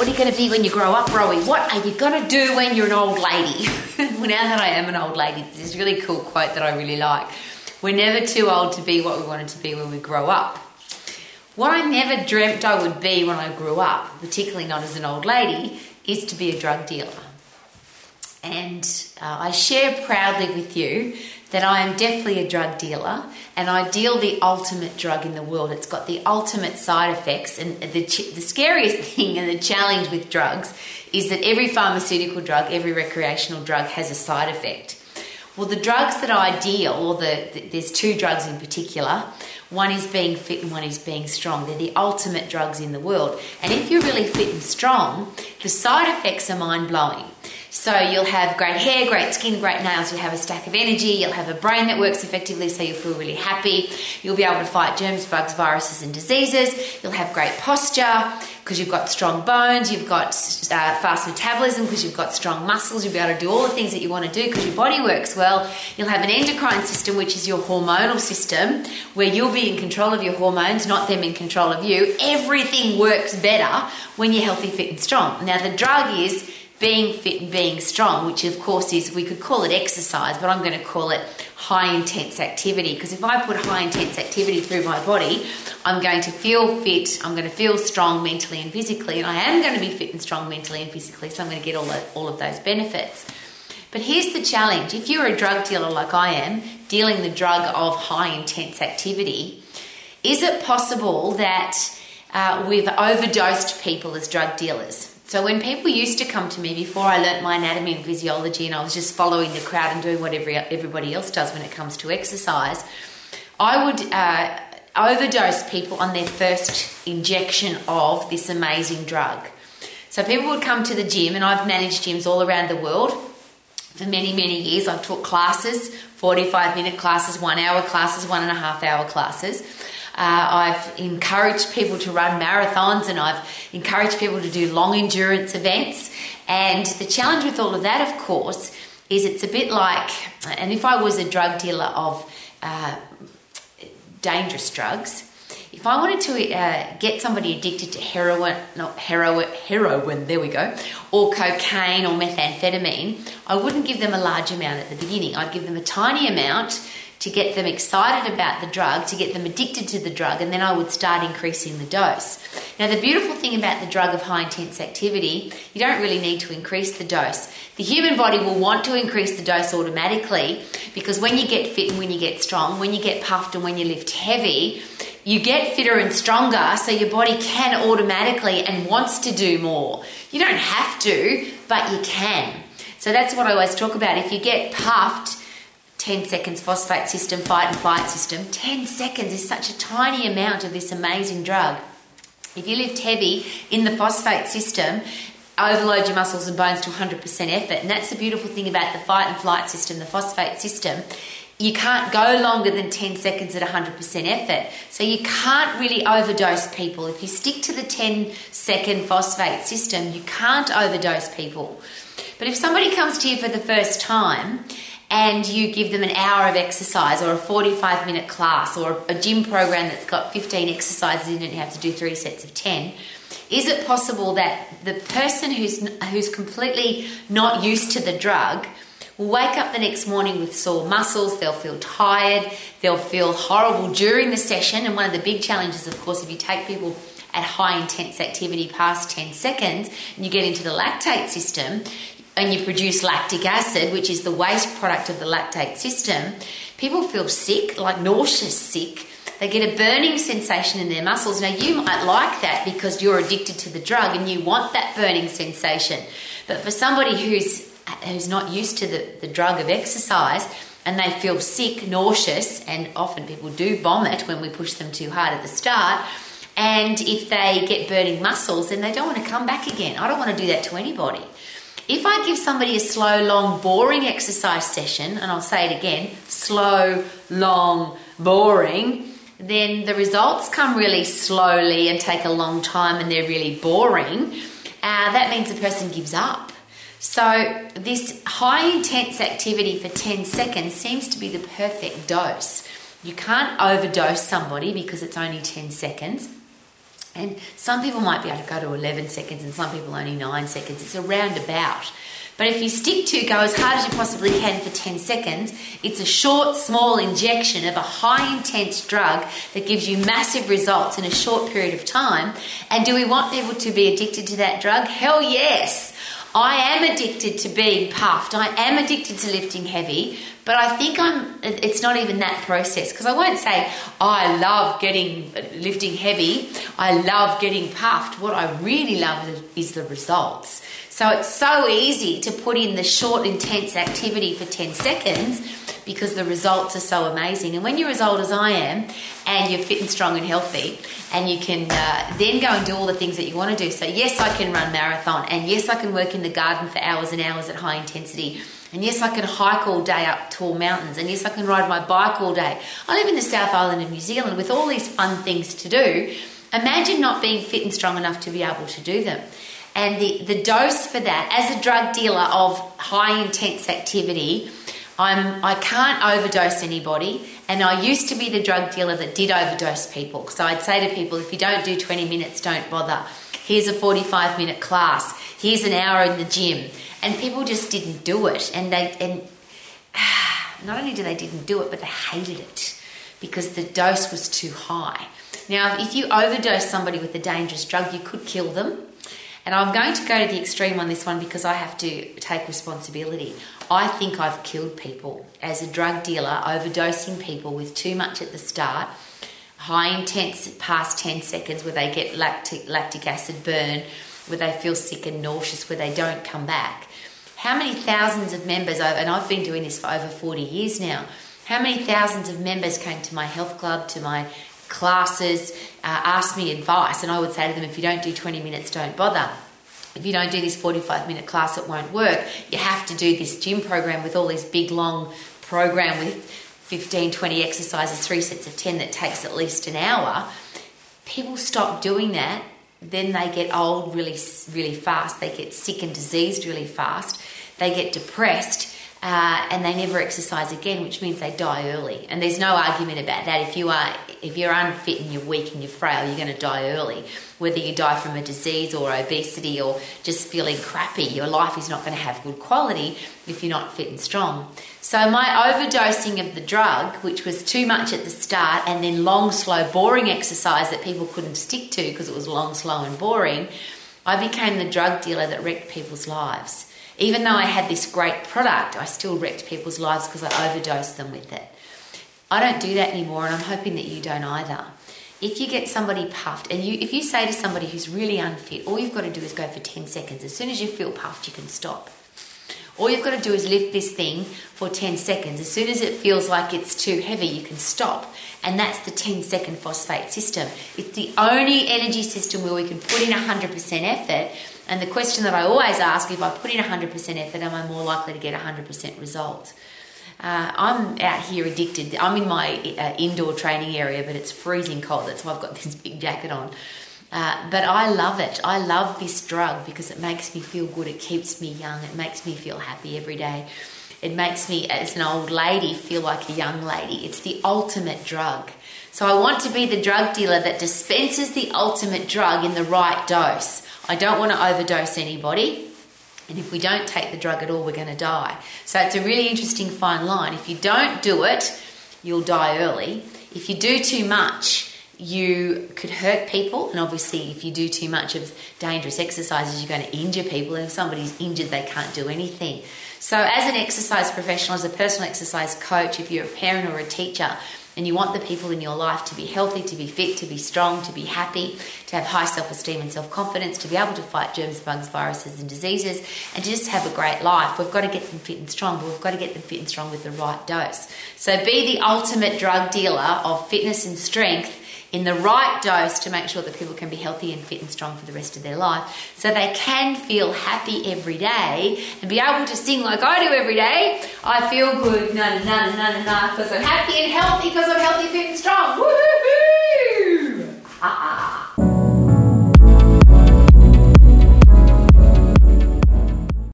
What are you going to be when you grow up, Rowie? What are you going to do when you're an old lady? Well, now that I am an old lady, there's this really cool quote that I really like. We're never too old to be what we wanted to be when we grow up. What I never dreamt I would be when I grew up, particularly not as an old lady, is to be a drug dealer. And I share proudly with you that I am definitely a drug dealer, and I deal the ultimate drug in the world. It's got the ultimate side effects, and the scariest thing and the challenge with drugs is that every pharmaceutical drug, every recreational drug has a side effect. Well, the drugs that I deal, or there's two drugs in particular, one is being fit and one is being strong. They're the ultimate drugs in the world. And if you're really fit and strong, the side effects are mind-blowing. So you'll have great hair, great skin, great nails, you'll have a stack of energy, you'll have a brain that works effectively so you'll feel really happy, you'll be able to fight germs, bugs, viruses and diseases, you'll have great posture because you've got strong bones, you've got fast metabolism because you've got strong muscles, you'll be able to do all the things that you want to do because your body works well, you'll have an endocrine system which is your hormonal system where you'll be in control of your hormones, not them in control of you. Everything works better when you're healthy, fit and strong. Now the drug is being fit and being strong, which of course is, we could call it exercise, but I'm going to call it high intense activity, because if I put high intense activity through my body, I'm going to feel fit, I'm going to feel strong mentally and physically, and I am going to be fit and strong mentally and physically, so I'm going to get all of those benefits. But here's the challenge. If you're a drug dealer like I am, dealing the drug of high intense activity, is it possible that we've overdosed people as drug dealers? So when people used to come to me before I learnt my anatomy and physiology and I was just following the crowd and doing what everybody else does when it comes to exercise, I would overdose people on their first injection of this amazing drug. So people would come to the gym, and I've managed gyms all around the world for many, many years. I've taught classes, 45-minute classes, 1-hour classes, 1.5-hour classes. I've encouraged people to run marathons, and I've encouraged people to do long endurance events. And the challenge with all of that, of course, is it's a bit like, and if I was a drug dealer of dangerous drugs, if I wanted to get somebody addicted to heroin, there we go, or cocaine or methamphetamine, I wouldn't give them a large amount at the beginning. I'd give them a tiny amount to get them excited about the drug, to get them addicted to the drug, and then I would start increasing the dose. Now, the beautiful thing about the drug of high-intense activity, you don't really need to increase the dose. The human body will want to increase the dose automatically, because when you get fit and when you get strong, when you get puffed and when you lift heavy, you get fitter and stronger, so your body can automatically and wants to do more. You don't have to, but you can. So that's what I always talk about. If you get puffed, 10 seconds phosphate system, fight and flight system. 10 seconds is such a tiny amount of this amazing drug. If you lift heavy in the phosphate system, overload your muscles and bones to 100% effort. And that's the beautiful thing about the fight and flight system, the phosphate system. You can't go longer than 10 seconds at 100% effort. So you can't really overdose people. If you stick to the 10-second phosphate system, you can't overdose people. But if somebody comes to you for the first time, and you give them an hour of exercise or a 45-minute class or a gym program that's got 15 exercises in it and you have to do 3 sets of 10, is it possible that the person who's completely not used to the drug will wake up the next morning with sore muscles, they'll feel tired, they'll feel horrible during the session? And one of the big challenges, of course, if you take people at high intense activity past 10 seconds and you get into the lactate system, and you produce lactic acid, which is the waste product of the lactate system, people feel sick, like nauseous sick. They get a burning sensation in their muscles. Now, you might like that because you're addicted to the drug and you want that burning sensation. But for somebody who's not used to the drug of exercise, and they feel sick, nauseous, and often people do vomit when we push them too hard at the start, and if they get burning muscles, then they don't want to come back again. I don't want to do that to anybody. If I give somebody a slow, long, boring exercise session, and I'll say it again, slow, long, boring, then the results come really slowly and take a long time and they're really boring. That means the person gives up. So this high intense activity for 10 seconds seems to be the perfect dose. You can't overdose somebody because it's only 10 seconds. And some people might be able to go to 11 seconds and some people only 9 seconds. It's a roundabout. But if you stick to go as hard as you possibly can for 10 seconds, it's a short, small injection of a high-intense drug that gives you massive results in a short period of time. And do we want people to be addicted to that drug? Hell yes! I am addicted to being puffed. I am addicted to lifting heavy. But I think it's not even that process, because I won't say, oh, I love lifting heavy, I love getting puffed. What I really love is the results. So it's so easy to put in the short, intense activity for 10 seconds because the results are so amazing. And when you're as old as I am and you're fit and strong and healthy, and you can then go and do all the things that you want to do. So yes, I can run marathon, and yes, I can work in the garden for hours and hours at high intensity. And yes, I can hike all day up tall mountains. And yes, I can ride my bike all day. I live in the South Island of New Zealand with all these fun things to do. Imagine not being fit and strong enough to be able to do them. And the dose for that, as a drug dealer of high intense activity, I can't overdose anybody. And I used to be the drug dealer that did overdose people. So I'd say to people, if you don't do 20 minutes, don't bother. Here's a 45-minute class. Here's an hour in the gym. And people just didn't do it. And not only didn't do it, but they hated it because the dose was too high. Now, if you overdose somebody with a dangerous drug, you could kill them. And I'm going to go to the extreme on this one because I have to take responsibility. I think I've killed people as a drug dealer, overdosing people with too much at the start, high intense past 10 seconds where they get lactic acid burn, where they feel sick and nauseous, where they don't come back. How many thousands of members, and I've been doing this for over 40 years now, how many thousands of members came to my health club, to my classes, asked me advice, and I would say to them, if you don't do 20 minutes, don't bother. If you don't do this 45-minute class, it won't work. You have to do this gym program with all this big, long program with 15, 20 exercises, 3 sets of 10 that takes at least an hour. People stop doing that. Then they get old really, really fast. They get sick and diseased really fast. They get depressed and they never exercise again, which means they die early. And there's no argument about that. If you're unfit and you're weak and you're frail, you're going to die early. Whether you die from a disease or obesity or just feeling crappy, your life is not going to have good quality if you're not fit and strong. So my overdosing of the drug, which was too much at the start, and then long, slow, boring exercise that people couldn't stick to because it was long, slow and boring, I became the drug dealer that wrecked people's lives. Even though I had this great product, I still wrecked people's lives because I overdosed them with it. I don't do that anymore, and I'm hoping that you don't either. If you get somebody puffed, and if you say to somebody who's really unfit, all you've got to do is go for 10 seconds. As soon as you feel puffed, you can stop. All you've got to do is lift this thing for 10 seconds. As soon as it feels like it's too heavy, you can stop. And that's the 10-second phosphate system. It's the only energy system where we can put in 100% effort. And the question that I always ask, if I put in 100% effort, am I more likely to get 100% result? I'm out here addicted. I'm in my indoor training area, but it's freezing cold. That's why I've got this big jacket on. But I love it. I love this drug because it makes me feel good. It keeps me young. It makes me feel happy every day. It makes me, as an old lady, feel like a young lady. It's the ultimate drug. So I want to be the drug dealer that dispenses the ultimate drug in the right dose. I don't want to overdose anybody. And if we don't take the drug at all, we're going to die. So it's a really interesting fine line. If you don't do it, you'll die early. If you do too much, you could hurt people, and obviously if you do too much of dangerous exercises, you're going to injure people, and if somebody's injured, they can't do anything. So as an exercise professional, as a personal exercise coach, if you're a parent or a teacher and you want the people in your life to be healthy, to be fit, to be strong, to be happy, to have high self-esteem and self-confidence, to be able to fight germs, bugs, viruses and diseases, and to just have a great life, we've got to get them fit and strong, but we've got to get them fit and strong with the right dose. So be the ultimate drug dealer of fitness and strength in the right dose to make sure that people can be healthy and fit and strong for the rest of their life, so they can feel happy every day and be able to sing like I do every day. I feel good, na na na na na na, because I'm happy and healthy, because I'm healthy, fit and strong. Woohoo!